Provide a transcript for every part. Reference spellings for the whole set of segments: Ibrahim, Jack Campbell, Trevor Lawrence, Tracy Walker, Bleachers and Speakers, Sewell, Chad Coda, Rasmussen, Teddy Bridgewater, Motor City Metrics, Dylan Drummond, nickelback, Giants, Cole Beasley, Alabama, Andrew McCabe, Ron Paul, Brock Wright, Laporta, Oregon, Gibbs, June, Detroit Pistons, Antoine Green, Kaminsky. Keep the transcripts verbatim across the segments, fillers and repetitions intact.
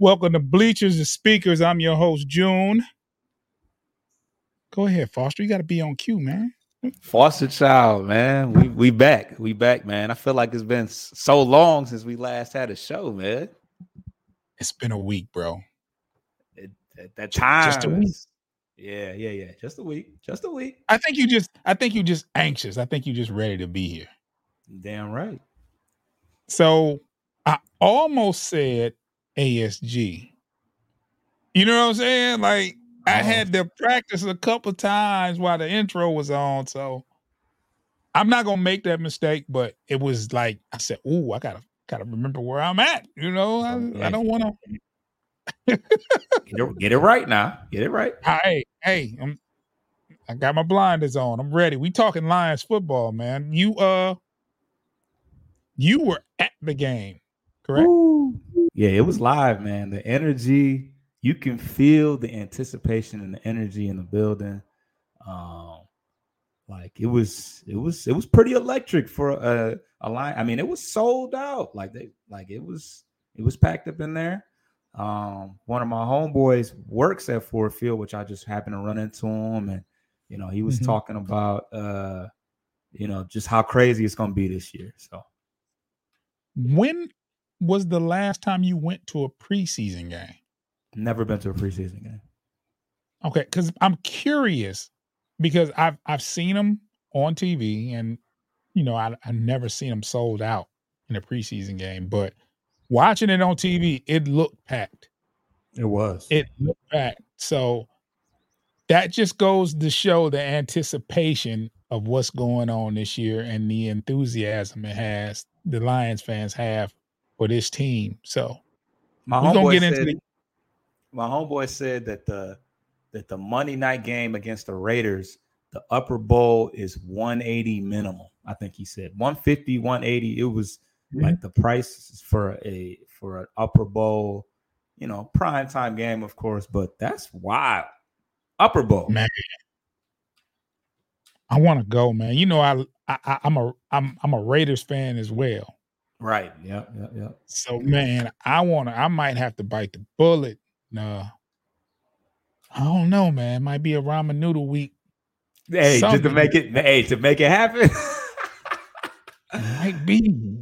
Welcome to Bleachers and Speakers. I'm your host, June. Go ahead, Foster. You got to be on cue, man. Foster child, man. We we back. We back, man. I feel like it's been so long since we last had a show, man. It's been a week, bro. It, at that time. Just a week. Yeah, yeah, yeah. Just a week. Just a week. I think you just I think you just anxious. I think you just ready to be here. Damn right. So I almost said A S G. You know what I'm saying? Like oh. I had to practice a couple times while the intro was on. So I'm not gonna make that mistake, but it was like I said, ooh, I gotta gotta remember where I'm at. You know, I, yeah. I don't wanna get, it, get it right now. Get it right. Hey, hey, I'm I got my blinders on. I'm ready. We talking Lions football, man. You uh you were at the game, correct? Ooh. Yeah, it was live, man. The energy, you can feel the anticipation and the energy in the building. Um, like it was, it was, it was pretty electric for a, a line. I mean, it was sold out. Like they, like it was, it was packed up in there. Um, one of my homeboys works at Ford Field, which I just happened to run into him, and you know he was mm-hmm. talking about, uh, you know, just how crazy it's going to be this year. So. When was the last time you went to a preseason game? Never been to a preseason game. Okay, because I'm curious because I've I've seen them on T V and, you know, I, I've never seen them sold out in a preseason game. But watching it on T V, it looked packed. It was. It looked packed. So that just goes to show the anticipation of what's going on this year and the enthusiasm it has. The Lions fans have for this team. So my homeboy get into said, the- my homeboy said that the that the Monday night game against the Raiders, the upper bowl is one eighty minimum. I think he said one fifty, one eighty. It was mm-hmm. like the price for a for an upper bowl, you know, prime time game, of course, but that's wild. Upper bowl. Man. I want to go, man. You know, I, I I'm a I'm I'm a Raiders fan as well. Right. Yeah. Yeah. Yeah. So man, I wanna. I might have to bite the bullet. Nah. I don't know, man. It might be a ramen noodle week. Hey, something. just to make it. Hey, to make it happen. Might be.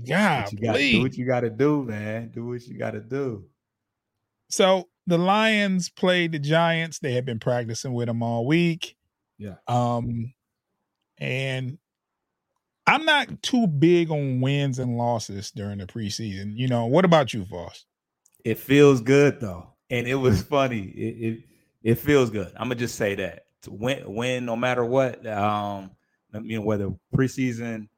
God, you gotta, do what you got to do, man. Do what you got to do. So the Lions played the Giants. They had been practicing with them all week. Yeah. Um. And I'm not too big on wins and losses during the preseason. You know, what about you, Voss? It feels good, though. And it was funny. It it, it feels good. I'm going to just say that. To win, win no matter what, um, I mean, whether preseason,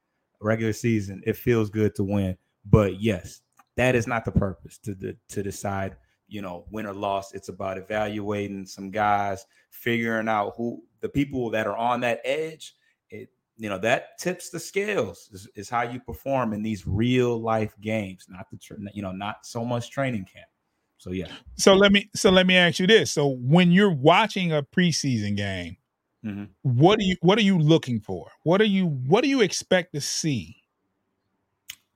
regular season, it feels good to win. But, yes, that is not the purpose to the, to decide, you know, win or loss. It's about evaluating some guys, figuring out who the people that are on that edge. It, you know, that tips the scales is, is how you perform in these real life games, not the, tra- you know, not so much training camp. So, yeah. So let me, so let me ask you this. So when you're watching a preseason game, mm-hmm. what do you, what are you looking for? What are you, what do you expect to see?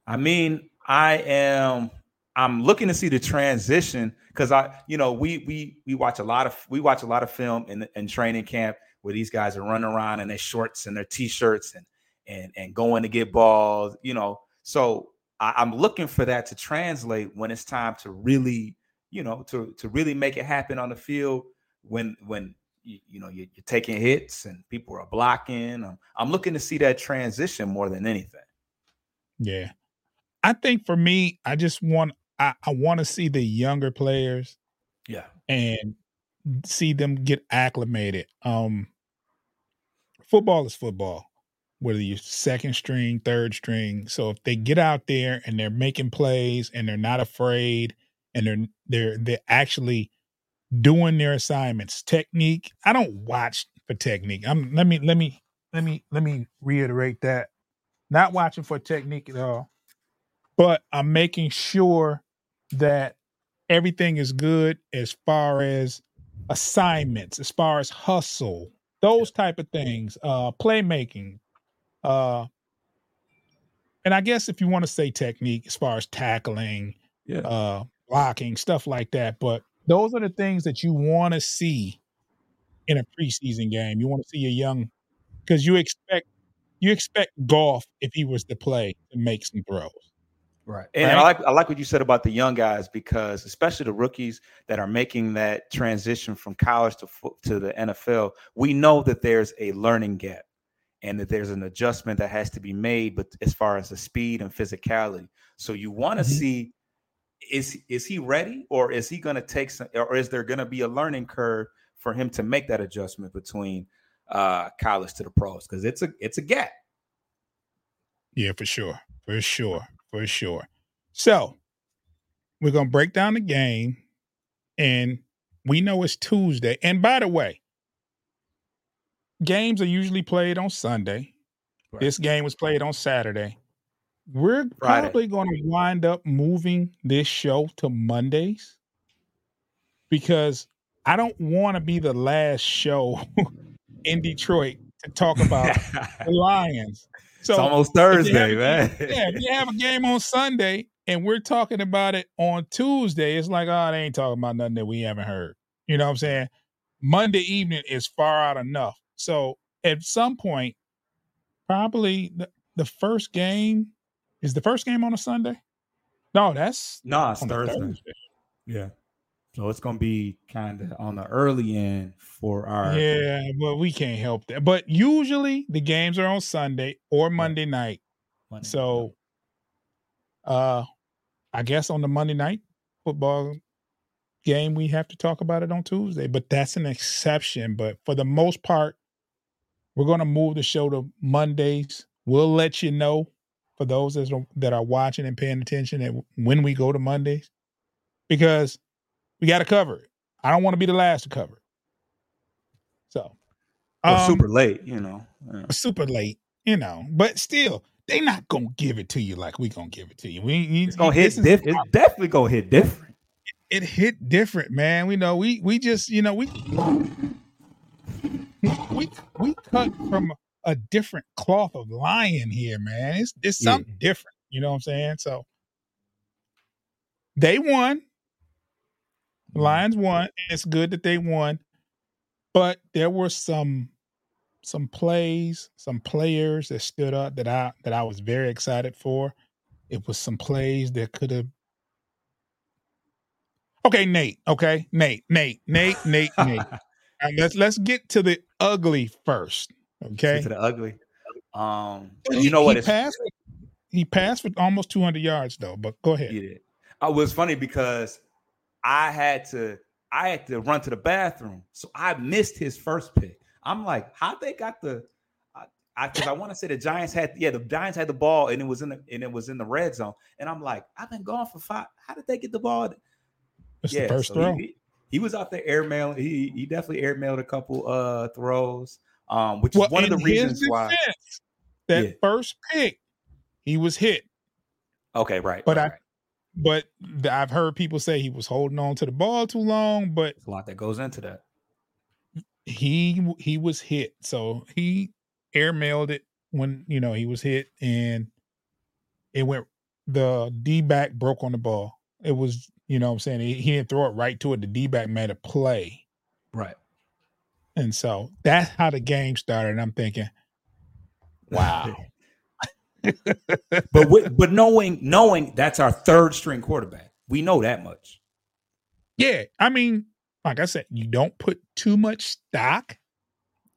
I mean, I am, I'm looking to see the transition because I, you know, we, we, we watch a lot of, we watch a lot of film in, in training camp, where these guys are running around in their shorts and their T-shirts and and and going to get balls, you know. So I, I'm looking for that to translate when it's time to really, you know, to to really make it happen on the field when, when you, you know, you're, you're taking hits and people are blocking. I'm, I'm looking to see that transition more than anything. Yeah. I think for me, I just want I, I want to see the younger players. Yeah. And see them get acclimated. Um, football is football, whether you're second string, third string. So if they get out there and they're making plays and they're not afraid and they're they're they're actually doing their assignments, technique. I don't watch for technique. I'm let me let me let me let me reiterate that. Not watching for technique at all, but I'm making sure that everything is good as far as assignments, as far as hustle, those type of things, uh, playmaking. Uh, and I guess if you want to say technique, as far as tackling, yeah. uh, blocking, stuff like that. But those are the things that you want to see in a preseason game. You want to see a young – because you expect you expect Goff, if he was to play, to make some throws. Right. And right? I like I like what you said about the young guys, because especially the rookies that are making that transition from college to to the N F L, we know that there's a learning gap and that there's an adjustment that has to be made, but as far as the speed and physicality. So you want to mm-hmm. see, is is he ready, or is he going to take some, or is there going to be a learning curve for him to make that adjustment between uh, college to the pros? Because it's a it's a gap. Yeah, for sure. For sure. For sure. So we're going to break down the game, and we know it's Tuesday. And by the way, games are usually played on Sunday. Right. This game was played on Saturday. We're Friday. probably going to wind up moving this show to Mondays, because I don't want to be the last show in Detroit to talk about the Lions. So it's almost Thursday, man. Yeah, if you have a game on Sunday and we're talking about it on Tuesday, it's like, oh, they ain't talking about nothing that we haven't heard. You know what I'm saying? Monday evening is far out enough. So at some point, probably the, the first game is the first game on a Sunday. No, that's no, it's Thursday. Thursday. Yeah. So it's going to be kind of on the early end for our... Yeah, but we can't help that. But usually the games are on Sunday or Monday night. Monday. So uh, I guess on the Monday night football game, we have to talk about it on Tuesday. But that's an exception. But for the most part, we're going to move the show to Mondays. We'll let you know, for those that are watching and paying attention, that when we go to Mondays. Because... we got to cover it. I don't want to be the last to cover it. So. Um, well, super late, you know. Yeah. Super late, you know. But still, they not going to give it to you like we going to give it to you. We, it's going to hit different. It's definitely going to hit different. It, it hit different, man. We know. We we just, you know, we we we cut from a different cloth of lion here, man. It's, it's something yeah. different. You know what I'm saying? So, they won. Lions won, and it's good that they won, but there were some some plays, some players that stood up that I that I was very excited for. It was some plays that could have. Okay, Nate. Okay, Nate, Nate, Nate, Nate, Nate. Right, let's let's get to the ugly first. Okay, let's get to the ugly. Um, you he, know what? He it's... passed. He passed for almost two hundred yards though. But go ahead. Yeah, I was funny because. I had to I had to run to the bathroom, so I missed his first pick. I'm like, how they got the? I because I, I want to say the Giants had yeah the Giants had the ball and it was in the and it was in the red zone, and I'm like, I've been gone for five. How did they get the ball? It's yeah, the first so throw. He, he was out there airmailing. He he definitely airmailed a couple uh throws, um, which well, is one of the reasons defense, why that yeah. first pick he was hit. Okay, right, but right, I. Right. But I've heard people say he was holding on to the ball too long, but there's a lot that goes into that. He he was hit, so he airmailed it when, you know, he was hit, and it went, the D-back broke on the ball. It was, you know what I'm saying? He, he didn't throw it right to it. The D-back made a play. Right. And so that's how the game started, and I'm thinking, wow. but with, but knowing knowing that's our third string quarterback, we know that much. Yeah, I mean, like I said, you don't put too much stock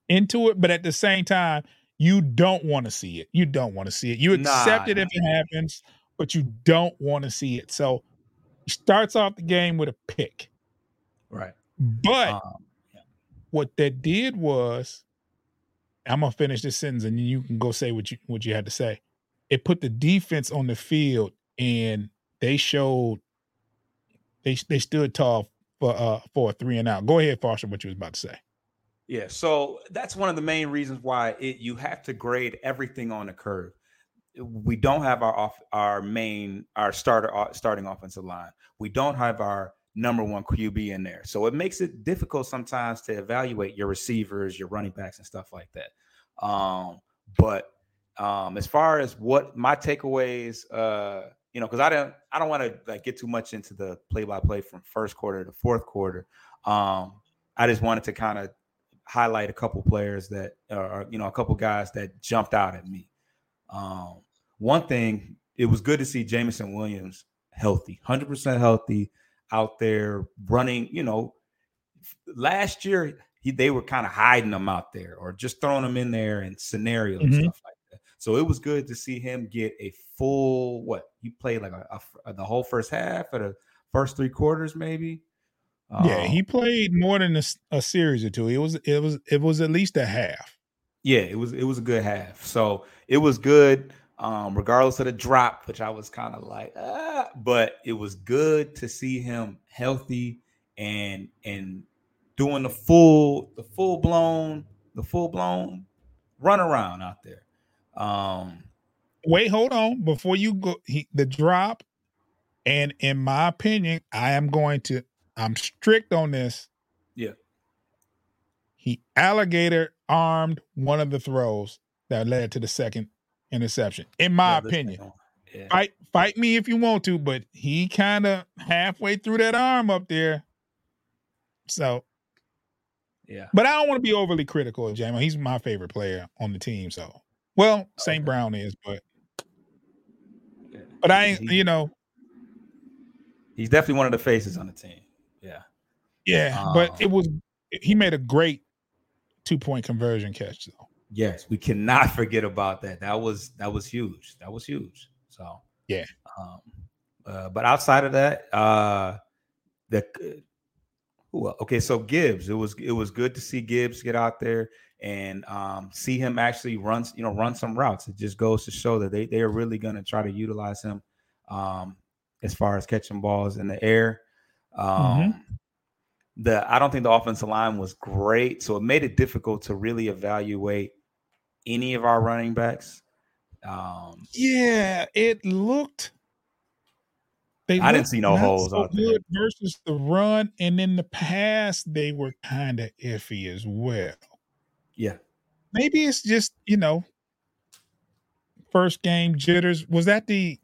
into it, but at the same time, you don't want to see it. You don't want to see it. You accept nah, it if nah. it happens, but you don't want to see it. So he starts off the game with a pick, right? But um, yeah. what that did was, I'm gonna finish this sentence, and you can go say what you what you had to say. It put the defense on the field, and they showed they they stood tall for uh, for a three and out. Go ahead, Foster, what you was about to say. Yeah, so that's one of the main reasons why it, you have to grade everything on the curve. We don't have our off, our main our starter starting offensive line. We don't have our number one Q B in there, so it makes it difficult sometimes to evaluate your receivers, your running backs, and stuff like that. Um, but Um, as far as what my takeaways, uh, you know, because I don't I don't want to like get too much into the play-by-play from first quarter to fourth quarter. Um, I just wanted to kind of highlight a couple players that are, you know, a couple guys that jumped out at me. Um, one thing, it was good to see Jameson Williams healthy, one hundred percent healthy out there running. You know, last year he, they were kind of hiding him out there or just throwing him in there and scenario mm-hmm. and stuff like that. So it was good to see him get a full, what he played like a, a, the whole first half or the first three quarters, maybe. Um, yeah, he played more than a, a series or two. It was, it was, it was at least a half. Yeah, it was, it was a good half. So it was good, um, regardless of the drop, which I was kind of like, ah, but it was good to see him healthy and and doing the full, the full blown, the full blown runaround out there. Um, Wait, hold on before you go. He, the drop, and in my opinion, I am going to. I'm strict on this. Yeah. He alligator armed one of the throws that led to the second interception, in my yeah, opinion. Yeah. Fight, fight me if you want to, but he kind of halfway threw that arm up there. So, yeah. But I don't want to be overly critical of Jameson. He's my favorite player on the team. So, well, Saint Okay. Brown is, but, yeah. but I ain't, he, you know. He's definitely one of the faces on the team. Yeah. Yeah, but um, it was he made a great two-point conversion catch though. Yes, we cannot forget about that. That was that was huge. That was huge. So, yeah. Um uh, but outside of that, uh the who else? Okay, so Gibbs, it was it was good to see Gibbs get out there and um see him actually run, you know, run some routes. It just goes to show that they they are really going to try to utilize him um as far as catching balls in the air. Um, mm-hmm. the, I don't think the offensive line was great. So it made it difficult to really evaluate any of our running backs. Um, yeah, it looked, they I looked didn't see no holes so out there versus the run. And in the pass, they were kind of iffy as well. Yeah. Maybe it's just, you know, first game jitters. Was that the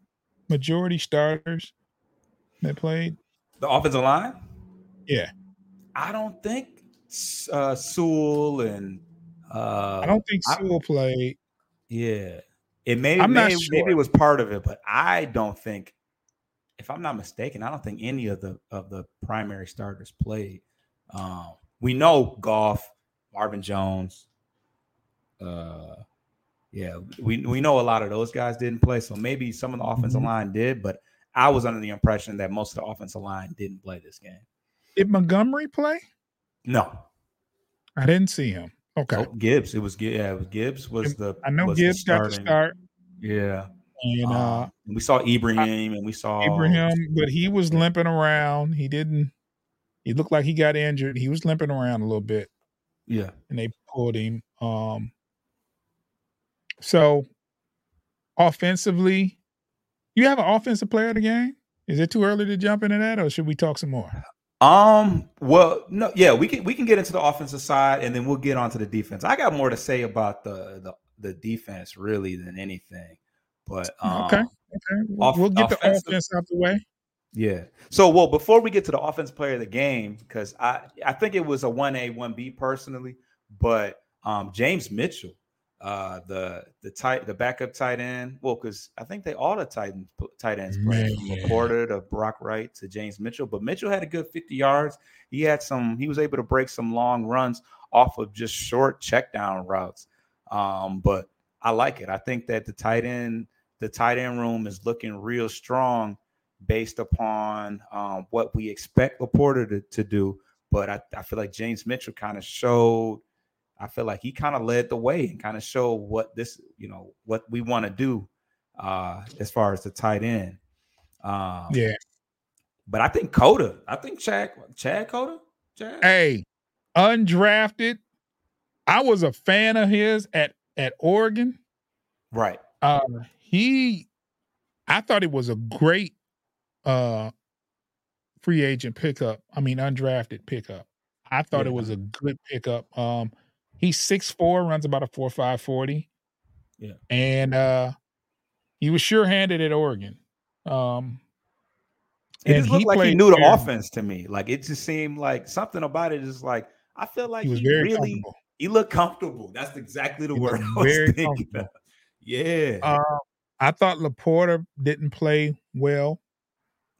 majority starters that played? The offensive line? Yeah. I don't think uh, Sewell and uh, – I don't think Sewell I, played. Yeah. It may, I'm may, not sure. Maybe it was part of it, but I don't think – if I'm not mistaken, I don't think any of the of the primary starters played. Um, we know Goff, Marvin Jones. Uh, yeah, we, we know a lot of those guys didn't play, so maybe some of the offensive mm-hmm. line did, but – I was under the impression that most of the offensive line didn't play this game. Did Montgomery play? No, I didn't see him. Okay, so Gibbs. It was yeah. It was Gibbs was the. I know Gibbs got the start. Yeah, and uh, um, we saw Ibrahim, and we saw Ibrahim, but he was limping around. He didn't. He looked like he got injured. He was limping around a little bit. Yeah, and they pulled him. Um, so offensively. You have an offensive player of the game? Is it too early to jump into that, or should we talk some more? Um, well, no, yeah, we can we can get into the offensive side, and then we'll get onto the defense. I got more to say about the the, the defense really than anything, but um, okay, okay, off, we'll get the offense out the way. Yeah. So, well, before we get to the offensive player of the game, because I I think it was a one A, one B personally, but um, James Mitchell. Uh, the the tight the backup tight end. Well, because I think they all the tight tight ends played from Laporta to Brock Wright to James Mitchell. But Mitchell had a good fifty yards. He had some. He was able to break some long runs off of just short checkdown routes. Um, but I like it. I think that the tight end the tight end room is looking real strong based upon um, what we expect Laporta to, to do. But I, I feel like James Mitchell kind of showed. I feel like he kind of led the way and kind of showed what this, you know, what we want to do uh, as far as the tight end. Um, yeah. But I think Coda, I think Chad, Chad Coda. Chad? Hey, undrafted. I was a fan of his at, at Oregon. Right. Uh, he, I thought it was a great uh, free agent pickup. I mean, undrafted pickup. I thought yeah. it was a good pickup. Um, He's six four, runs about a four five forty. Yeah. And uh, he was sure-handed at Oregon. Um, it just looked he like he knew the offense to me. Like it just seemed like something about it is like I feel like he, was he very really he looked comfortable. That's exactly the he word. I was very thinking of. Yeah. Um, I thought Laporta didn't play well.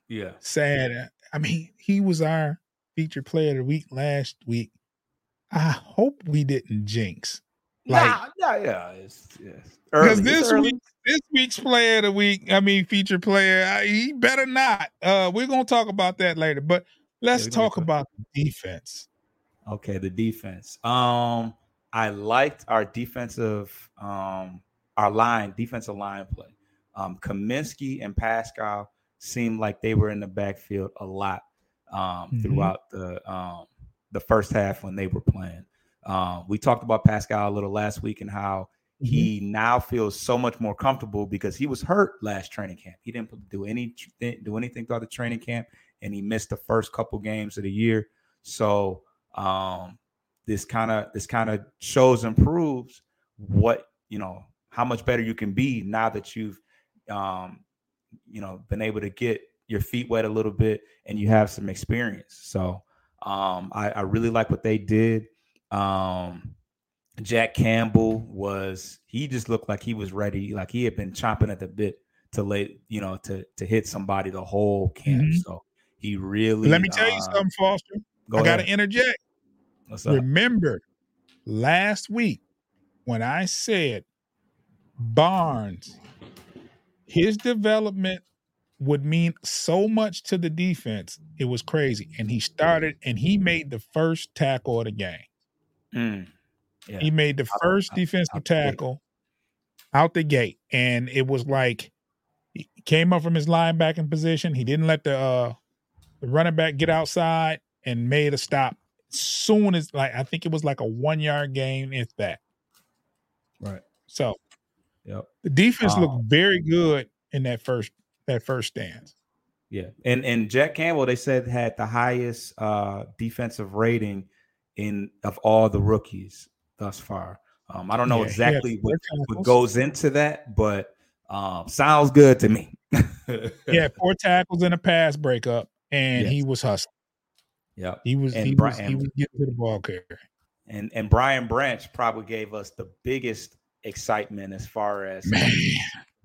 Yeah. Sad. I mean, he was our featured player of the week last week. I hope we didn't jinx. Like, nah, yeah, yeah. Because yeah. this week, this week's player of the week, I mean, featured player, I, he better not. Uh, we're going to talk about that later, but let's yeah, talk about the defense. Okay, the defense. Um, I liked our defensive, um, our line, defensive line play. Um, Kaminsky and Pascal seemed like they were in the backfield a lot um, mm-hmm. throughout the um, the first half when they were playing. Um, we talked about Pascal a little last week and how mm-hmm. he now feels so much more comfortable because he was hurt last training camp. He didn't do any do anything throughout the training camp, and he missed the first couple games of the year. So um, this kind of this kind of shows and proves what you know how much better you can be now that you've um, you know been able to get your feet wet a little bit and you have some experience. So um, I, I really like what they did. Um, Jack Campbell was, he just looked like he was ready. Like he had been chomping at the bit to lay, you know, to, to hit somebody the whole camp. Mm-hmm. So he really, let me tell uh, you something, Foster. Go I got to interject. What's up? Remember last week when I said Barnes, his development would mean so much to the defense. It was crazy. And he started and he made the first tackle of the game. Mm, yeah. He made the first out, defensive out, tackle out the, out the gate, and it was like he came up from his linebacking position. He didn't let the, uh, the running back get outside and made a stop. Soon as like I think it was like a one yard gain, if that. Right. So, yep. The defense um, looked very good in that first that first stance. Yeah, and and Jack Campbell they said had the highest uh, defensive rating. In of all the rookies thus far. Um, I don't know yeah, exactly yeah. What, what goes into that, but um, sounds good to me. yeah, four tackles and a pass breakup, and yes. he was hustling. Yeah, he was. And he, Brian, was he was getting to the ball carrier. And and Brian Branch probably gave us the biggest excitement as far as Man.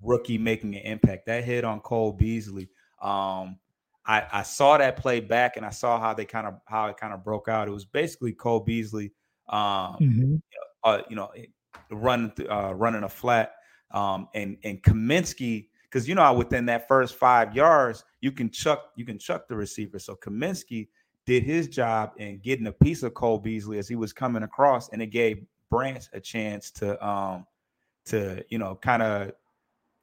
rookie making an impact. That hit on Cole Beasley. Um, I, I saw that play back, and I saw how they kind of how it kind of broke out. It was basically Cole Beasley, um, mm-hmm. uh, you know, running uh, running a flat, um, and and Kaminsky, because you know within that first five yards you can chuck you can chuck the receiver. So Kaminsky did his job in getting a piece of Cole Beasley as he was coming across, and it gave Branch a chance to um, to you know kind of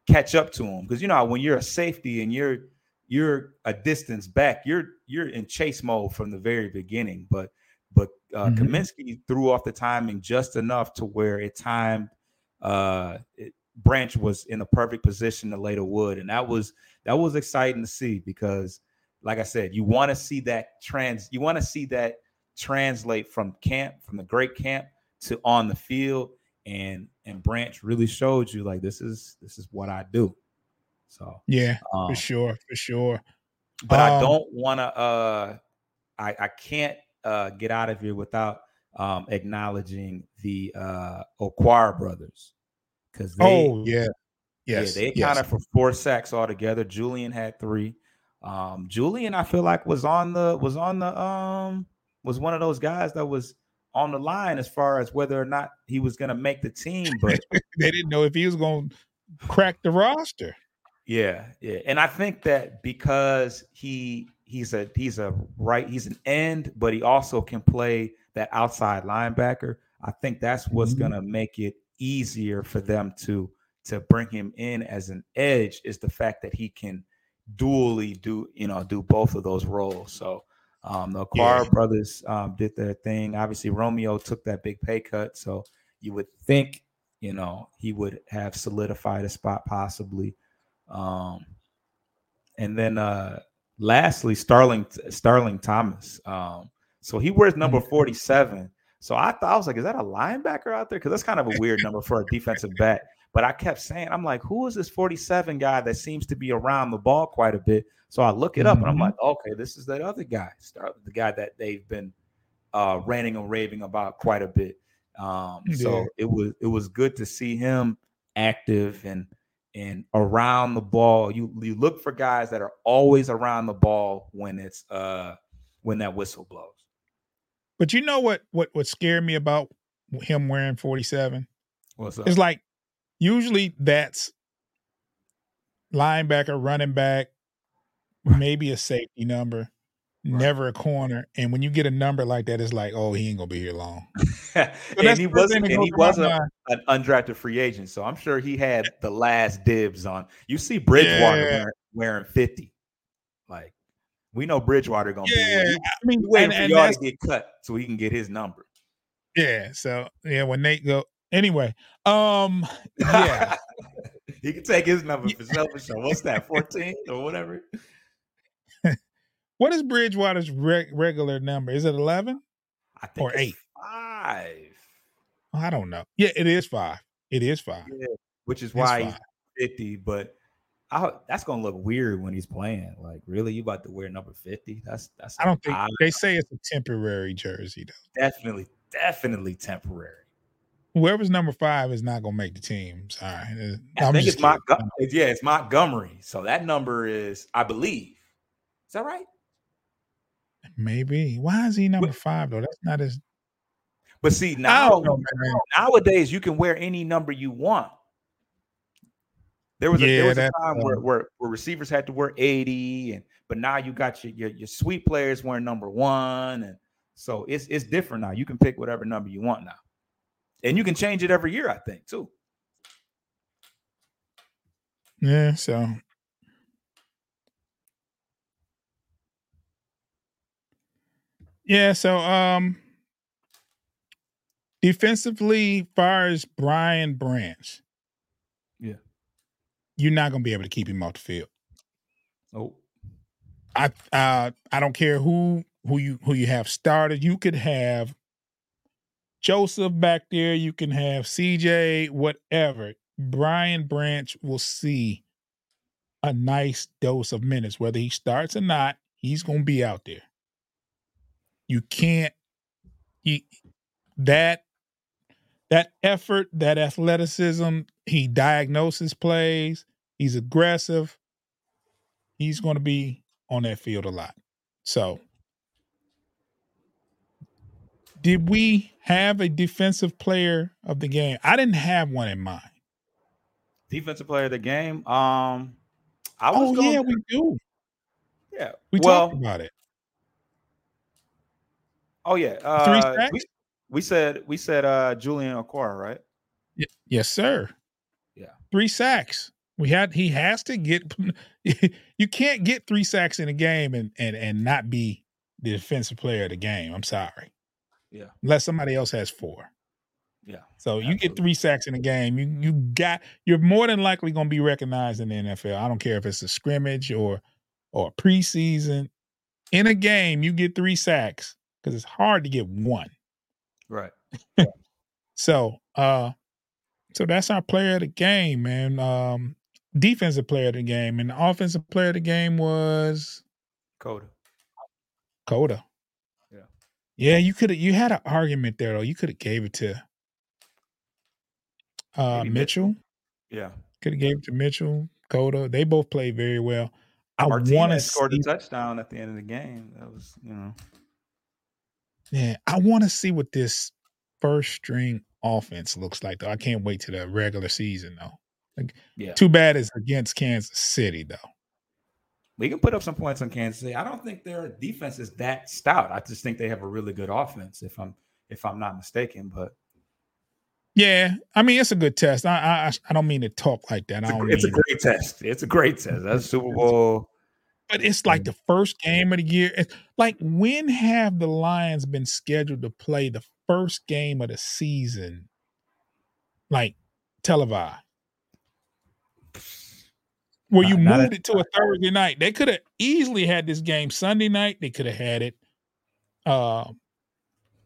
catch up to him because you know when you're a safety and you're You're a distance back. You're you're in chase mode from the very beginning. But but uh, mm-hmm. Kaminsky threw off the timing just enough to where at time uh, it, Branch was in a perfect position to lay the wood, and that was that was exciting to see because, like I said, you want to see that trans. You want to see that translate from camp, from the great camp to on the field, and and Branch really showed you like this is this is what I do. So yeah, um, for sure, for sure. But um, I don't want to. Uh, I I can't uh, get out of here without um, acknowledging the uh, Okwara brothers because they, oh yeah, yes, yeah, they yes. accounted for four sacks altogether. Julian had three. Um, Julian, I feel like was on the was on the um was one of those guys that was on the line as far as whether or not he was going to make the team, but they didn't know if he was going to crack the roster. Yeah, yeah, and I think that because he he's a he's a right he's an end, but he also can play that outside linebacker. I think that's what's mm-hmm. gonna make it easier for them to to bring him in as an edge is the fact that he can dually do you know do both of those roles. So um, the Okwara yeah. brothers um, did their thing. Obviously, Romeo took that big pay cut, so you would think you know he would have solidified a spot possibly. Um, and then, uh, lastly, Starling, Starling Thomas. Um, so he wears number forty-seven. So I thought, I was like, is that a linebacker out there? Cause that's kind of a weird number for a defensive back, But I kept saying, I'm like, who is this forty-seven guy that seems to be around the ball quite a bit? So I look it up, mm-hmm. and I'm like, okay, this is that other guy, the guy that they've been uh, ranting and raving about quite a bit. Um, yeah. So it was it was good to see him active and and around the ball. You you look for guys that are always around the ball when it's uh, when that whistle blows. But you know what what what scared me about him wearing forty-seven? What's up? It's like usually that's linebacker, running back, maybe a safety number, right. never a corner. And when you get a number like that, it's like, oh, he ain't gonna be here long. So and he wasn't, and he wasn't an undrafted free agent, so I'm sure he had the last dibs on. You see Bridgewater yeah. wearing, wearing fifty, like we know Bridgewater gonna yeah. be. Here. I mean, waiting for y'all to get cut so he can get his number. Yeah. So yeah, when Nate go. Anyway, um, yeah, he can take his number for selfish. What's that, fourteen or whatever? What is Bridgewater's re- regular number? Is it eleven? I think or it's eight. Five. I don't know. Yeah, it is five. It is five. Yeah, which is it's why five. He's fifty. But I, that's gonna look weird when he's playing. Like, really, you about to wear number fifty? That's that's. I don't think odd. They say it's a temporary jersey though. Definitely, definitely temporary. Whoever's number five is not going to make the team. Sorry. I'm I think it's Montgomery. Yeah, it's Montgomery. So that number is, I believe. Is that right? Maybe. Why is he number but, five, though? That's not his. But see, now, know, nowadays you can wear any number you want. There was a, yeah, there was a time where, where, where receivers had to wear eighty, and but now you got your, your, your sweet players wearing number one. And so it's it's different now. You can pick whatever number you want now. And you can change it every year, I think, too. Yeah, so. Yeah, so um, defensively, fires Brian Branch. Yeah. You're not going to be able to keep him off the field. Nope. I uh, I don't care who who you who you have started. You could have Joseph back there, you can have C J, whatever. Brian Branch will see a nice dose of minutes. Whether he starts or not, he's going to be out there. You can't he, that that effort, that athleticism, he diagnoses plays, he's aggressive. He's going to be on that field a lot. So did we have a defensive player of the game? I didn't have one in mind. Defensive player of the game? Um, I was oh, going yeah, to... we do. Yeah. We well, talked about it. Oh, yeah. Uh, Three sacks? We, we said, we said uh, Julian Okwara, right? Y- yes, sir. Yeah. Three sacks. We had. He has to get... You can't get three sacks in a game and, and, and not be the defensive player of the game. I'm sorry. Yeah. Unless somebody else has four. Yeah. So you absolutely. Get three sacks in a game. You you got you're more than likely gonna be recognized in the N F L. I don't care if it's a scrimmage or or preseason. In a game, you get three sacks because it's hard to get one. Right. Yeah. So uh so that's our player of the game, man. Um defensive player of the game. And the offensive player of the game was Coda. Coda. Yeah, you could have. You had an argument there, though. You could have gave it to uh, Mitchell. Yeah, could have gave it to Mitchell, Coda. They both played very well. I want to scored see... a touchdown at the end of the game. That was, you know. Yeah, I want to see what this first string offense looks like, though. I can't wait to the regular season, though. Like, yeah. Too bad it's against Kansas City, though. We can put up some points on Kansas City. I don't think their defense is that stout. I just think they have a really good offense, if I'm if I'm not mistaken. But yeah, I mean it's a good test. I I, I don't mean to talk like that. It's, I don't a, it's mean a great that. test. It's a great test. That's Super Bowl. But it's like the first game of the year. It's like, when have the Lions been scheduled to play the first game of the season, like televised? Well, you not, moved not it to a Thursday night. They could have easily had this game Sunday night. They could have had it uh,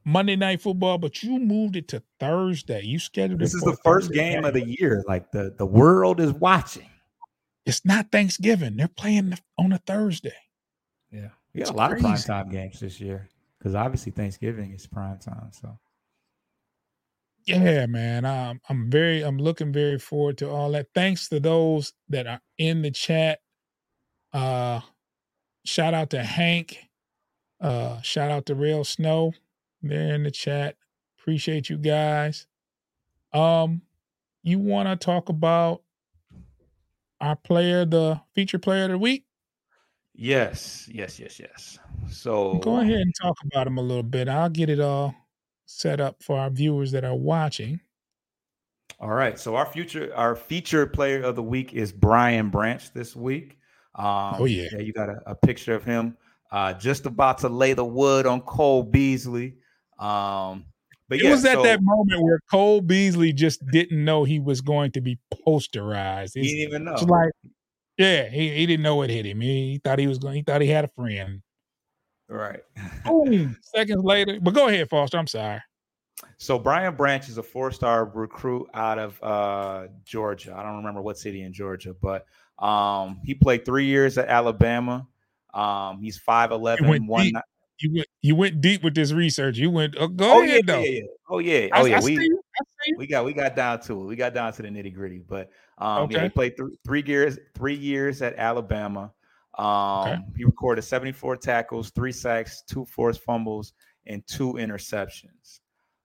Monday Night Football, but you moved it to Thursday. You scheduled this it. This is the first Thursday game night. Of the year. Like the, the world is watching. It's not Thanksgiving. They're playing on a Thursday. Yeah. We got it's a lot crazy. Of primetime games this year because obviously Thanksgiving is primetime. So, yeah, man, I'm, I'm very, I'm looking very forward to all that. Thanks to those that are in the chat. Uh, shout out to Hank. Uh, shout out to Real Snow. They're in the chat. Appreciate you guys. Um, you want to talk about our player, the feature player of the week? Yes, yes, yes, yes. So go ahead and talk about him a little bit. I'll get it all set up for our viewers that are watching. All right. So our future, our feature player of the week is Brian Branch this week. Um, oh yeah. yeah, you got a, a picture of him. Uh, just about to lay the wood on Cole Beasley. Um, but it yeah, was at so, that moment where Cole Beasley just didn't know he was going to be posterized. It's, he didn't even know. It's like, yeah, he, he didn't know what hit him. He, he thought he was going. He thought he had a friend. Right. Boom, seconds later. But go ahead, Foster. I'm sorry. So Brian Branch is a four-star recruit out of uh, Georgia. I don't remember what city in Georgia, but um, he played three years at Alabama. Um, he's five eleven. You went, one, you, went, you went deep with this research. You went, oh, go oh, ahead, yeah, though. Yeah, yeah. Oh, yeah. Oh, I, yeah. I we, see you. I see you. we got we got down to it. We got down to the nitty gritty. But um, okay. yeah, he played th- three years three years at Alabama. Um, okay. He recorded seventy-four tackles, three sacks, two forced fumbles, and two interceptions.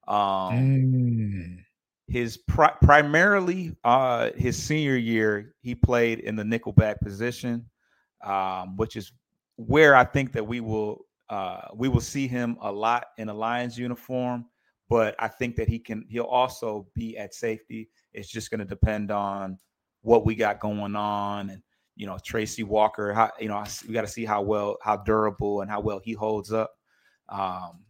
Um, mm. His pri- primarily uh, his senior year, he played in the nickelback position, um, which is where I think that we will uh, we will see him a lot in a Lions uniform, but I think that he can he'll also be at safety. It's just going to depend on what we got going on, and you know Tracy Walker. How, you know we got to see how well, how durable, and how well he holds up. Um,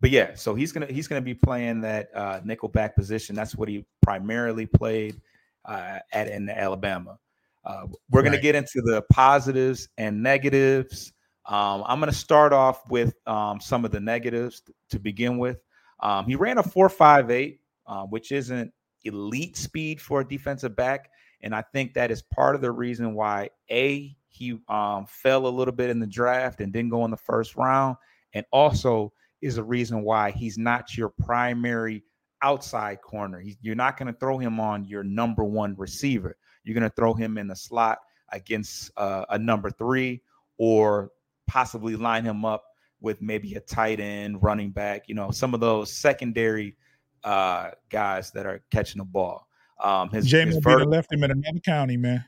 but yeah, so he's gonna he's gonna be playing that uh, nickelback position. That's what he primarily played uh, at in Alabama. Uh, we're going right. to get into the positives and negatives. Um, I'm going to start off with um, some of the negatives t- to begin with. Um, he ran a four five eight, uh, which isn't elite speed for a defensive back. And I think that is part of the reason why, A, he um, fell a little bit in the draft and didn't go in the first round, and also is a reason why he's not your primary outside corner. He, you're not going to throw him on your number one receiver. You're going to throw him in the slot against uh, a number three, or possibly line him up with maybe a tight end, running back, you know, some of those secondary uh, guys that are catching the ball. Um, his, James his vert- left him in another county, man.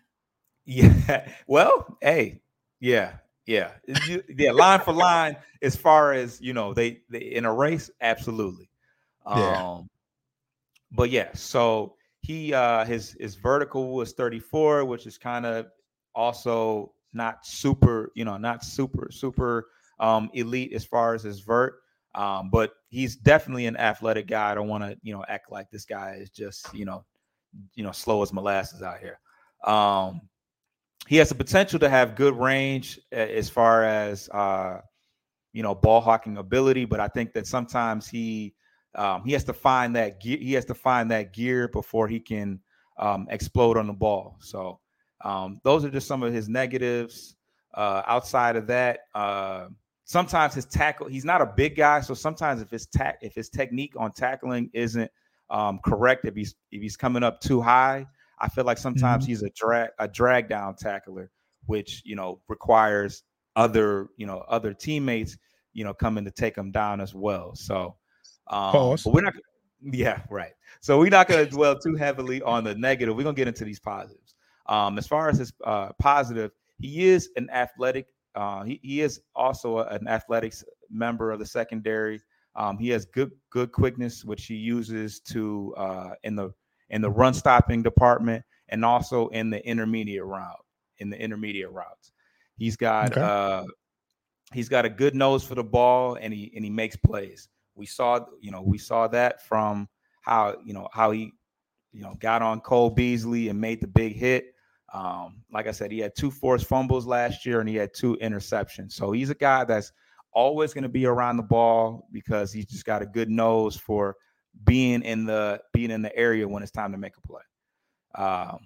Yeah. Well, hey, yeah, yeah. Yeah, line for line, as far as, you know, they, they in a race, absolutely. Um, yeah. But, yeah, so – He uh, his his vertical was thirty-four, which is kind of also not super, you know, not super super um, elite as far as his vert. Um, but he's definitely an athletic guy. I don't want to, you know, act like this guy is just, you know, you know, slow as molasses out here. Um, he has the potential to have good range as far as uh, you know, ball hawking ability, but I think that sometimes he. Um, he has to find that gear. He has to find that gear before he can um, explode on the ball. So um, those are just some of his negatives. Uh, outside of that, uh, sometimes his tackle. He's not a big guy, so sometimes if his ta- if his technique on tackling isn't um, correct, if he's if he's coming up too high, I feel like sometimes mm-hmm. he's a drag a drag down tackler, which you know requires other you know other teammates you know coming to take him down as well. So. Um, but we're not, yeah, right. So we're not going to dwell too heavily on the negative. We're going to get into these positives. Um, as far as his uh, positive, he is an athletic. Uh, he, he is also a, an athletics member of the secondary. Um, he has good good quickness, which he uses to uh, in the in the run stopping department, and also in the intermediate route. In the intermediate routes, he's got okay. uh, he's got a good nose for the ball, and he and he makes plays. We saw, you know, we saw that from how, you know, how he, you know, got on Cole Beasley and made the big hit. Um, like I said, he had two forced fumbles last year and he had two interceptions. So he's a guy that's always going to be around the ball because he's just got a good nose for being in the being in the area when it's time to make a play. Um,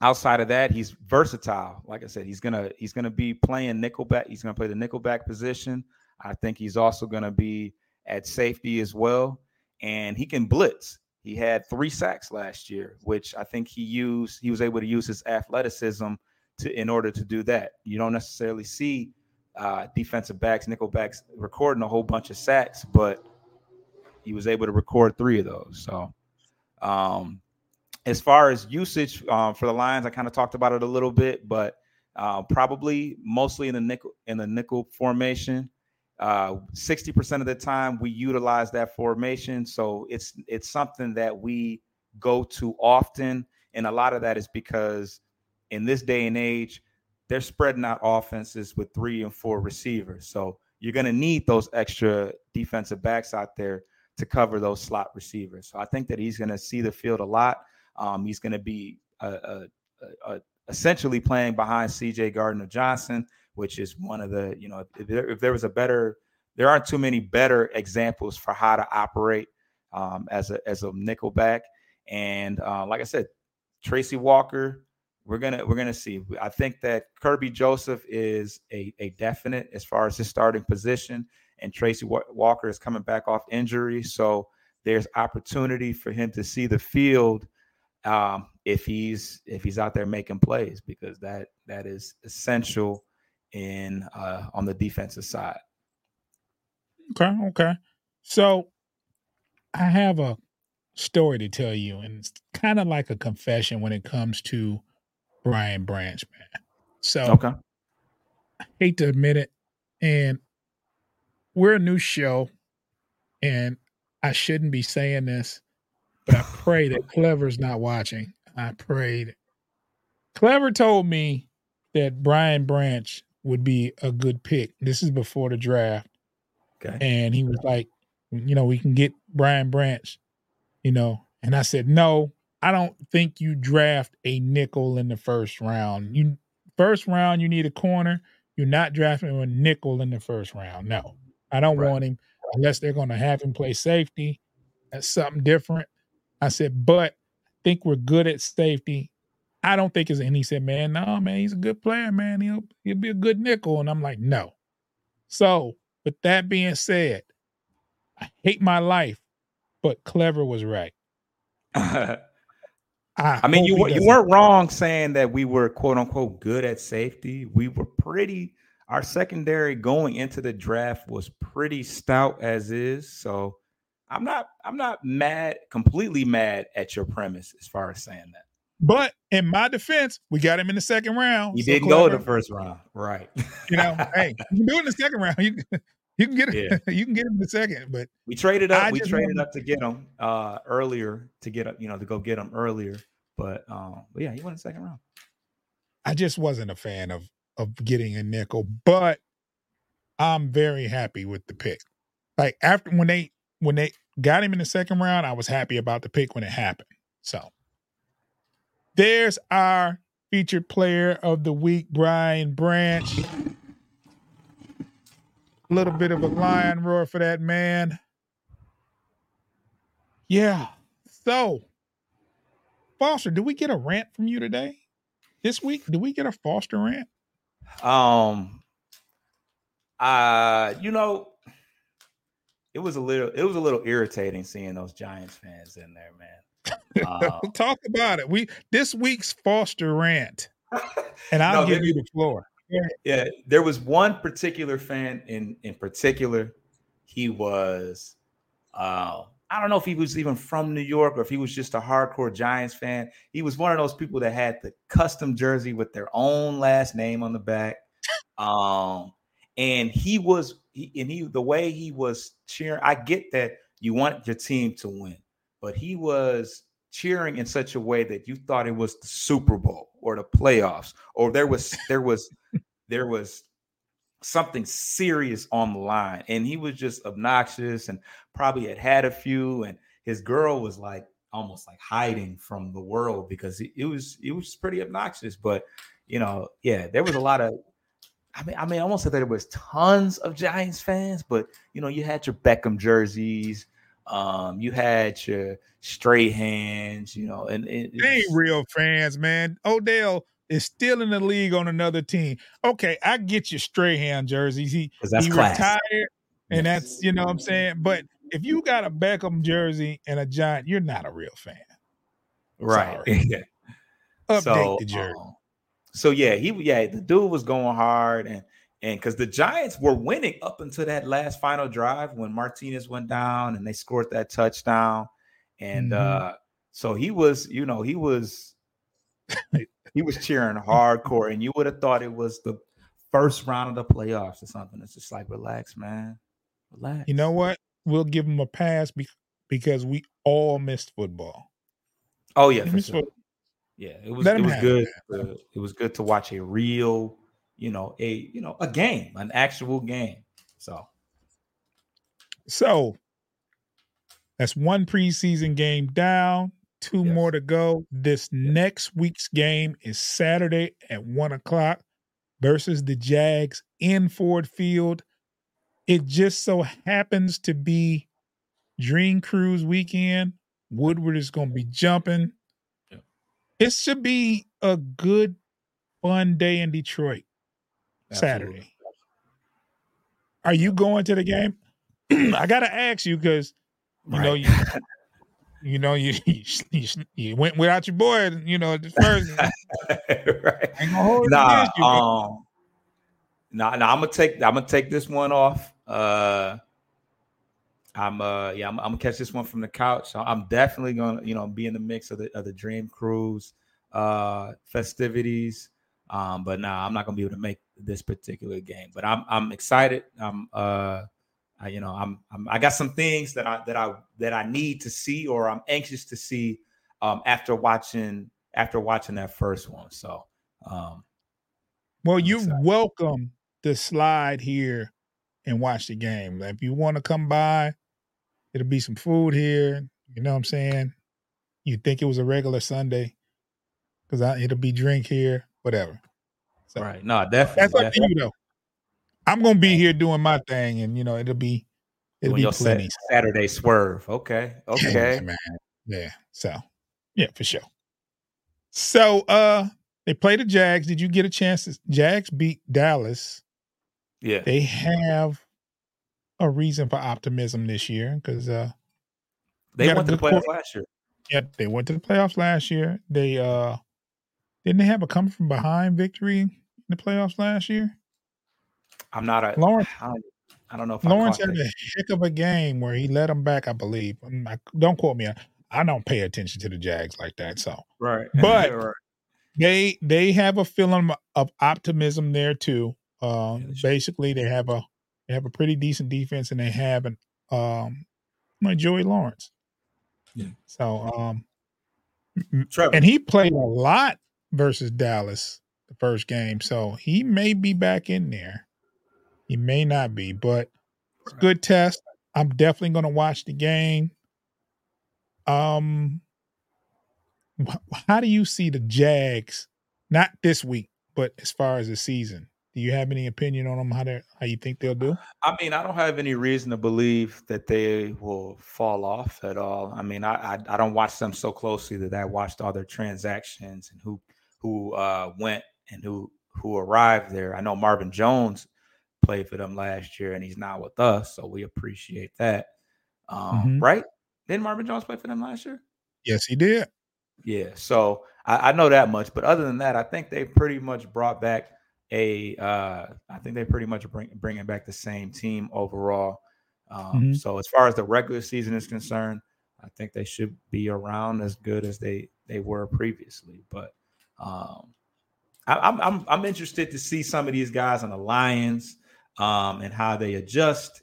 outside of that, he's versatile. Like I said, he's gonna he's gonna be playing nickelback. He's gonna play the nickelback position. I think he's also gonna be at safety as well, and he can blitz. He had three sacks last year, which I think he used. He was able to use his athleticism to in order to do that. You don't necessarily see uh, defensive backs, nickel backs recording a whole bunch of sacks, but he was able to record three of those. So um, as far as usage um, for the Lions, I kind of talked about it a little bit, but uh, probably mostly in the nickel in the nickel formation. Uh, sixty percent of the time we utilize that formation. So it's, it's something that we go to often. And a lot of that is because in this day and age, they're spreading out offenses with three and four receivers. So you're going to need those extra defensive backs out there to cover those slot receivers. So I think that he's going to see the field a lot. Um, he's going to be uh, uh, uh, essentially playing behind C J Gardner-Johnson, which is one of the, you know, if there, if there was a better, there aren't too many better examples for how to operate um, as a as a nickel back. And uh, like I said, Tracy Walker, we're gonna we're gonna see. I think that Kirby Joseph is a a definite as far as his starting position, and Tracy Walker is coming back off injury, so there's opportunity for him to see the field um, if he's if he's out there making plays, because that that is essential in uh on the defensive side. Okay, okay. So I have a story to tell you, and it's kind of like a confession when it comes to Brian Branch, man. So okay. I hate to admit it, and we're a new show, and I shouldn't be saying this, but I pray that Clever's not watching. I prayed. Clever told me that Brian Branch would be a good pick. This is before the draft. Okay. And he was like, you know, we can get Brian Branch, you know. And I said, no, I don't think you draft a nickel in the first round. You first round, you need a corner. You're not drafting a nickel in the first round. No, I don't right. want him unless they're going to have him play safety. That's something different. I said, but I think we're good at safety. I don't think it's, and he said, man, no, man, he's a good player, man. He'll, he'll be a good nickel. And I'm like, no. So with that being said, I hate my life, but Clever was right. I, I mean, you, you weren't wrong saying that we were, quote unquote, good at safety. We were pretty, our secondary going into the draft was pretty stout as is. So I'm not, I'm not mad, completely mad at your premise as far as saying that. But in my defense, we got him in the second round. He so didn't Clever, go the first round, right? You know, hey, you can do it in the second round. You you can get him, yeah. you can get him in the second. But we traded up. I we traded up to get him uh, earlier to get up. You know, to go get him earlier. But, um, but yeah, he went in the second round. I just wasn't a fan of of getting a nickel, but I'm very happy with the pick. Like after when they when they got him in the second round, I was happy about the pick when it happened. So. There's our featured player of the week, Brian Branch. A little bit of a lion roar for that man. Yeah. So, Foster, did we get a rant from you today? This week, did we get a Foster rant? Um. Uh, you know, it was a little, it was a little irritating seeing those Giants fans in there, man. Uh, Talk about it. We this week's Foster rant, and I'll no, give there, you the floor. Yeah, there was one particular fan in in particular. He was, uh, I don't know if he was even from New York or if he was just a hardcore Giants fan. He was one of those people that had the custom jersey with their own last name on the back, um, and he was, he, and he the way he was cheering. I get that you want your team to win. But he was cheering in such a way that you thought it was the Super Bowl or the playoffs, or there was there was there was something serious on the line. And he was just obnoxious and probably had had a few. And his girl was like almost like hiding from the world because it was it was pretty obnoxious. But you know, yeah, there was a lot of I mean, I mean, I won't say that there was tons of Giants fans, but you know, you had your Beckham jerseys, um, you had your Strahan's, you know, and it, they ain't real fans, man. Odell is still in the league on another team. Okay, I get your Strahan jerseys. He, that's he class. Retired, and that's, you know what I'm saying. But if you got a Beckham jersey and a Giant, you're not a real fan, right? Update so, the jersey. Um, So yeah, he yeah the dude was going hard, and and because the Giants were winning up until that last final drive when Martinez went down and they scored that touchdown, and mm-hmm. uh, so he was you know he was he was cheering hardcore, and you would have thought it was the first round of the playoffs or something. It's just like, relax, man, relax. You know what? We'll give him a pass be- because we all missed football. Oh yeah, we for sure. Football. Yeah, it was it was good. To, it was good to watch a real, you know, a you know a game, an actual game. So, so that's one preseason game down. Two yes. more to go. This yes. next week's game is Saturday at one o'clock versus the Jags in Ford Field. It just so happens to be Dream Cruise weekend. Woodward is going to be jumping. It should be a good, fun day in Detroit Absolutely. Saturday. Are you going to the game? I gotta ask you because you right. know you, you know you, you you went without your boy. You know at first. right. I ain't gonna hold nah, against you, um, nah, nah. I'm gonna take. I'm gonna take this one off. Uh, I'm uh yeah I'm, I'm gonna catch this one from the couch. I'm definitely gonna you know be in the mix of the of the Dream Cruise uh festivities. Um, but nah, I'm not gonna be able to make this particular game. But I'm I'm excited. I'm uh I, you know I'm, I'm I got some things that I that I that I need to see or I'm anxious to see um after watching after watching that first one. So um, well, I'm you're excited. Welcome to slide here and watch the game. Like, if you want to come by. It'll be some food here. You know what I'm saying? You'd think it was a regular Sunday because it'll be drink here, whatever. So, right. No, definitely. That's definitely. Up to you, though. I'm going to be here doing my thing, and, you know, it'll be it'll doing be plenty. Saturday swerve. Okay. Okay. Yeah, man. Yeah. So, yeah, for sure. So, uh, they play the Jags. Did you get a chance? To, Jags beat Dallas. Yeah. They have a reason for optimism this year because uh, they went to the playoffs last year. Yep, they went to the playoffs last year. They uh, didn't they have a come from behind victory in the playoffs last year? I'm not a Lawrence. I don't, I don't know if Lawrence I had that. A heck of a game where he led them back. I believe. I'm not, don't quote me. I, I don't pay attention to the Jags like that. So right, but right. they they have a feeling of optimism there too. Um, yeah, basically, they have a they have a pretty decent defense, and they have an um, like Joey Lawrence. Yeah. So, um, Trevor. And he played a lot versus Dallas the first game, so he may be back in there. He may not be, but it's a good test. I'm definitely going to watch the game. Um, how do you see the Jags? Not this week, but as far as the season. Do you have any opinion on them, how they how you think they'll do? I mean, I don't have any reason to believe that they will fall off at all. I mean, I I, I don't watch them so closely that I watched all their transactions and who who uh, went and who who arrived there. I know Marvin Jones played for them last year, and he's not with us, so we appreciate that. Um, mm-hmm. Right? Didn't Marvin Jones play for them last year? Yes, he did. Yeah, so I, I know that much. But other than that, I think they pretty much brought back – A, uh, I think they pretty much bring bringing back the same team overall. Um, mm-hmm. So as far as the regular season is concerned, I think they should be around as good as they, they were previously. But um, I, I'm I'm I'm interested to see some of these guys on the Lions um, and how they adjust.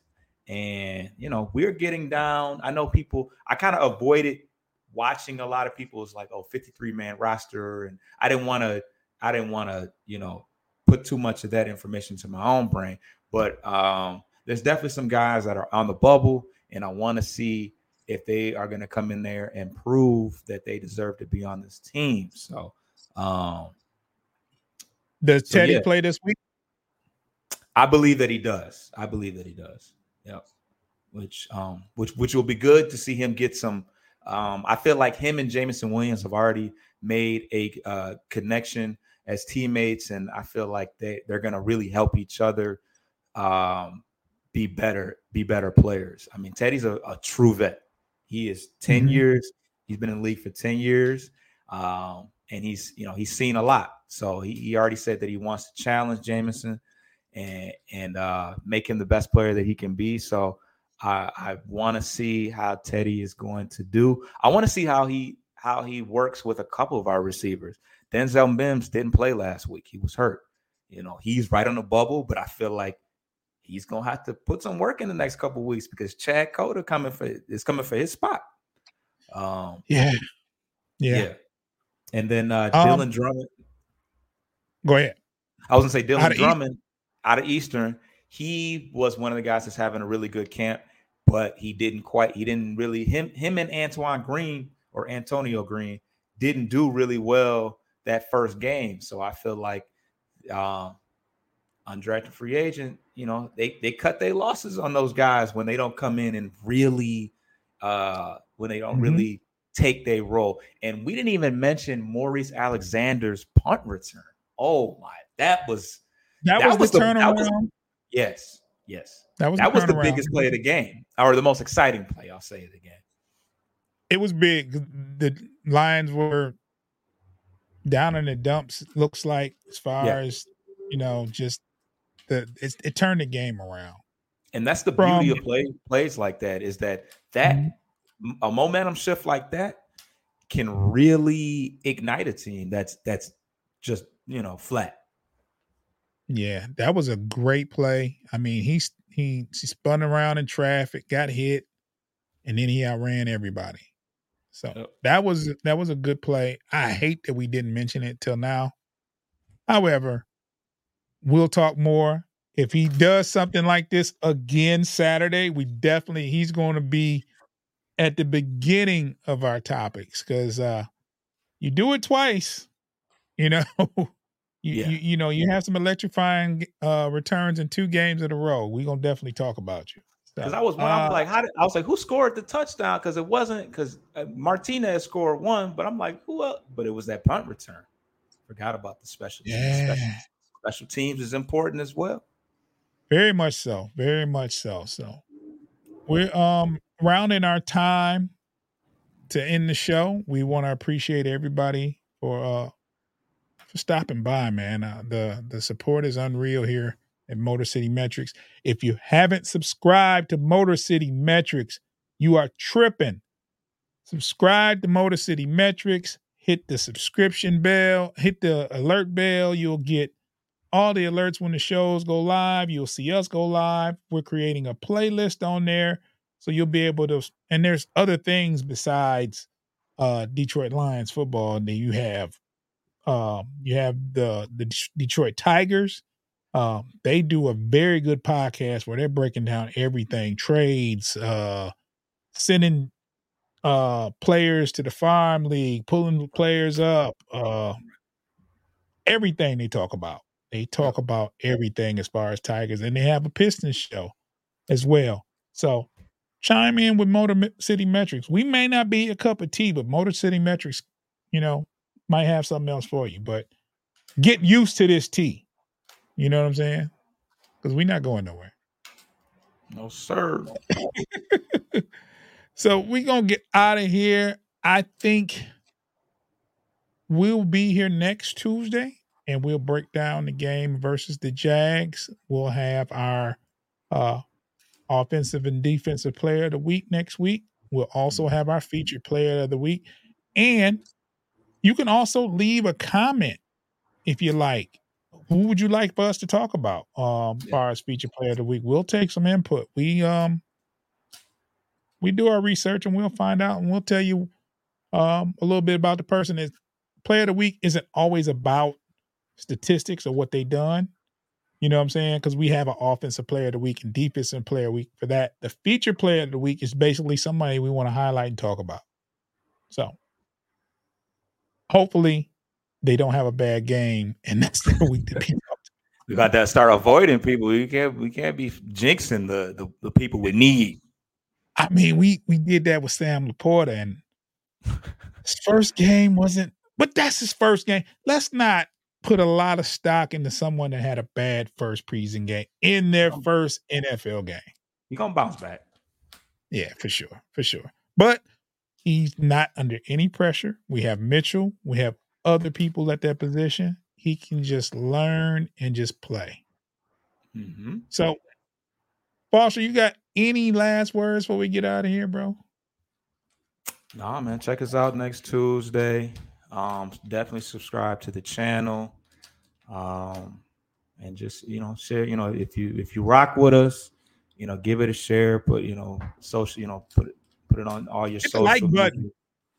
And you know, we're getting down. I know people. I kind of avoided watching a lot of people's like, oh, fifty-three man roster, and I didn't want to. I didn't want to. You know. Put too much of that information to my own brain, but um, there's definitely some guys that are on the bubble, and I want to see if they are going to come in there and prove that they deserve to be on this team. So, um, does so Teddy yeah. play this week? I believe that he does. I believe that he does. Yeah. Which, um, which, which will be good to see him get some. Um, I feel like him and Jameson Williams have already made a uh, connection as teammates, and I feel like they they're going to really help each other um, be better, be better players. I mean, Teddy's a, a true vet. He is ten mm-hmm. years. He's been in the league for ten years, um, and he's you know he's seen a lot. So he, he already said that he wants to challenge Jameson and and uh, make him the best player that he can be. So. I, I want to see how Teddy is going to do. I want to see how he how he works with a couple of our receivers. Denzel Mims didn't play last week. He was hurt. You know, he's right on the bubble, but I feel like he's going to have to put some work in the next couple of weeks because Chad Coda coming for, is coming for his spot. Um, yeah. yeah. Yeah. And then uh, Dylan um, Drummond. Go ahead. I was going to say Dylan out Drummond East- out of Eastern. He was one of the guys that's having a really good camp. But he didn't quite, he didn't really, him him and Antoine Green or Antonio Green didn't do really well that first game. So I feel like um, undrafted free agent, you know, they, they cut their losses on those guys when they don't come in and really, uh, when they don't mm-hmm. really take their role. And we didn't even mention Maurice Alexander's punt return. Oh my, that was. That, that was, was the turnaround. Was, yes, yes. That was, that the, was the biggest play of the game, or the most exciting play, I'll say, of the game. It was big. The Lions were down in the dumps, looks like, as far yeah. as, you know, just the it, it turned the game around. And that's the From, beauty of play, plays like that, is that, that mm-hmm. a momentum shift like that can really ignite a team that's that's just, you know, flat. Yeah, that was a great play. I mean, he's He, he spun around in traffic, got hit, and then he outran everybody. So yep. that was that was a good play. I hate that we didn't mention it till now. However, we'll talk more. If he does something like this again Saturday, we definitely he's going to be at the beginning of our topics because uh, you do it twice, you know. You, yeah. you you know, you have some electrifying uh, returns in two games in a row. We're going to definitely talk about you. Because so, I was uh, I was like, how did, I was like, who scored the touchdown? Because it wasn't because Martinez scored one, but I'm like, who else? But it was that punt return. Forgot about the special teams. Yeah. Special, special teams is important as well. Very much so. Very much so. So we're um, rounding our time to end the show. We want to appreciate everybody for uh, for stopping by, man. Uh, the, the support is unreal here at Motor City Metrics. If you haven't subscribed to Motor City Metrics, you are tripping. Subscribe to Motor City Metrics. Hit the subscription bell. Hit the alert bell. You'll get all the alerts when the shows go live. You'll see us go live. We're creating a playlist on there, so you'll be able to... And there's other things besides uh, Detroit Lions football that you have. Um, you have the, the Detroit Tigers. Um, they do a very good podcast where they're breaking down everything, trades, uh, sending uh, players to the farm league, pulling players up, uh, everything they talk about. They talk about everything as far as Tigers, and they have a Pistons show as well. So chime in with Motor City Metrics. We may not be a cup of tea, but Motor City Metrics, you know, might have something else for you, but get used to this tea. You know what I'm saying? Because we're not going nowhere. No, sir. So we're going to get out of here. I think we'll be here next Tuesday, and we'll break down the game versus the Jags. We'll have our uh, offensive and defensive player of the week next week. We'll also have our featured player of the week. And you can also leave a comment if you like. Who would you like for us to talk about um, as far as feature player of the week? We'll take some input. We um, we do our research, and we'll find out, and we'll tell you um, a little bit about the person. That player of the week isn't always about statistics or what they done. You know what I'm saying? Because we have an offensive player of the week and defensive player of the week for that. The feature player of the week is basically somebody we want to highlight and talk about. So hopefully they don't have a bad game, and that's the week to be up. We got to start avoiding people. We can't we can't be jinxing the the, the people we need. I mean, we we did that with Sam Laporta, and his first game wasn't, but that's his first game. Let's not put a lot of stock into someone that had a bad first preseason game in their first N F L game. You're going to bounce back. Yeah, for sure. For sure. But he's not under any pressure. We have Mitchell. We have other people at that position. He can just learn and just play. Mm-hmm. So, Foster, you got any last words before we get out of here, bro? Nah, man. Check us out next Tuesday. Um, definitely subscribe to the channel, um, and just, you know, share, you know, if you, if you rock with us, you know, give it a share, put, you know, social, you know, put it, put it on all your social media. Hit the like button.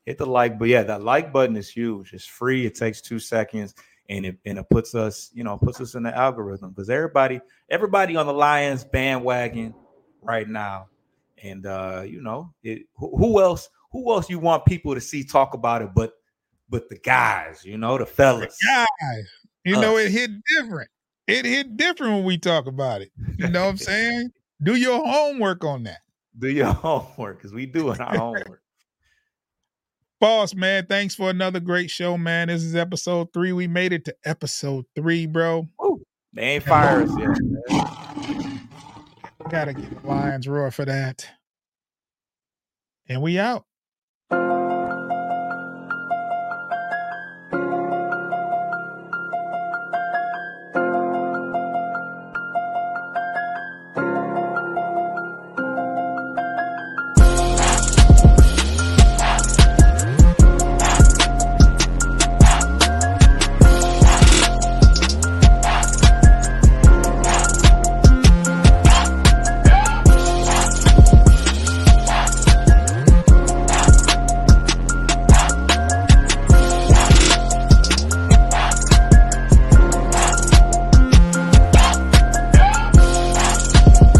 Hit the like, but yeah, that like button is huge. It's free. It takes two seconds and it, and it puts us, you know, puts us in the algorithm, because everybody, everybody on the Lions bandwagon right now. And, uh, you know, it, who, who else, who else you want people to see talk about it, but But the guys, you know, the fellas. The guys. You Us. know, it hit different. It hit different when we talk about it. You know what I'm saying? Do your homework on that. Do your homework, because we doing our homework. Boss, man, thanks for another great show, man. This is episode three. We made it to episode three, bro. Ooh, they ain't fire us yet, man. Gotta get the Lions roar for that. And we out.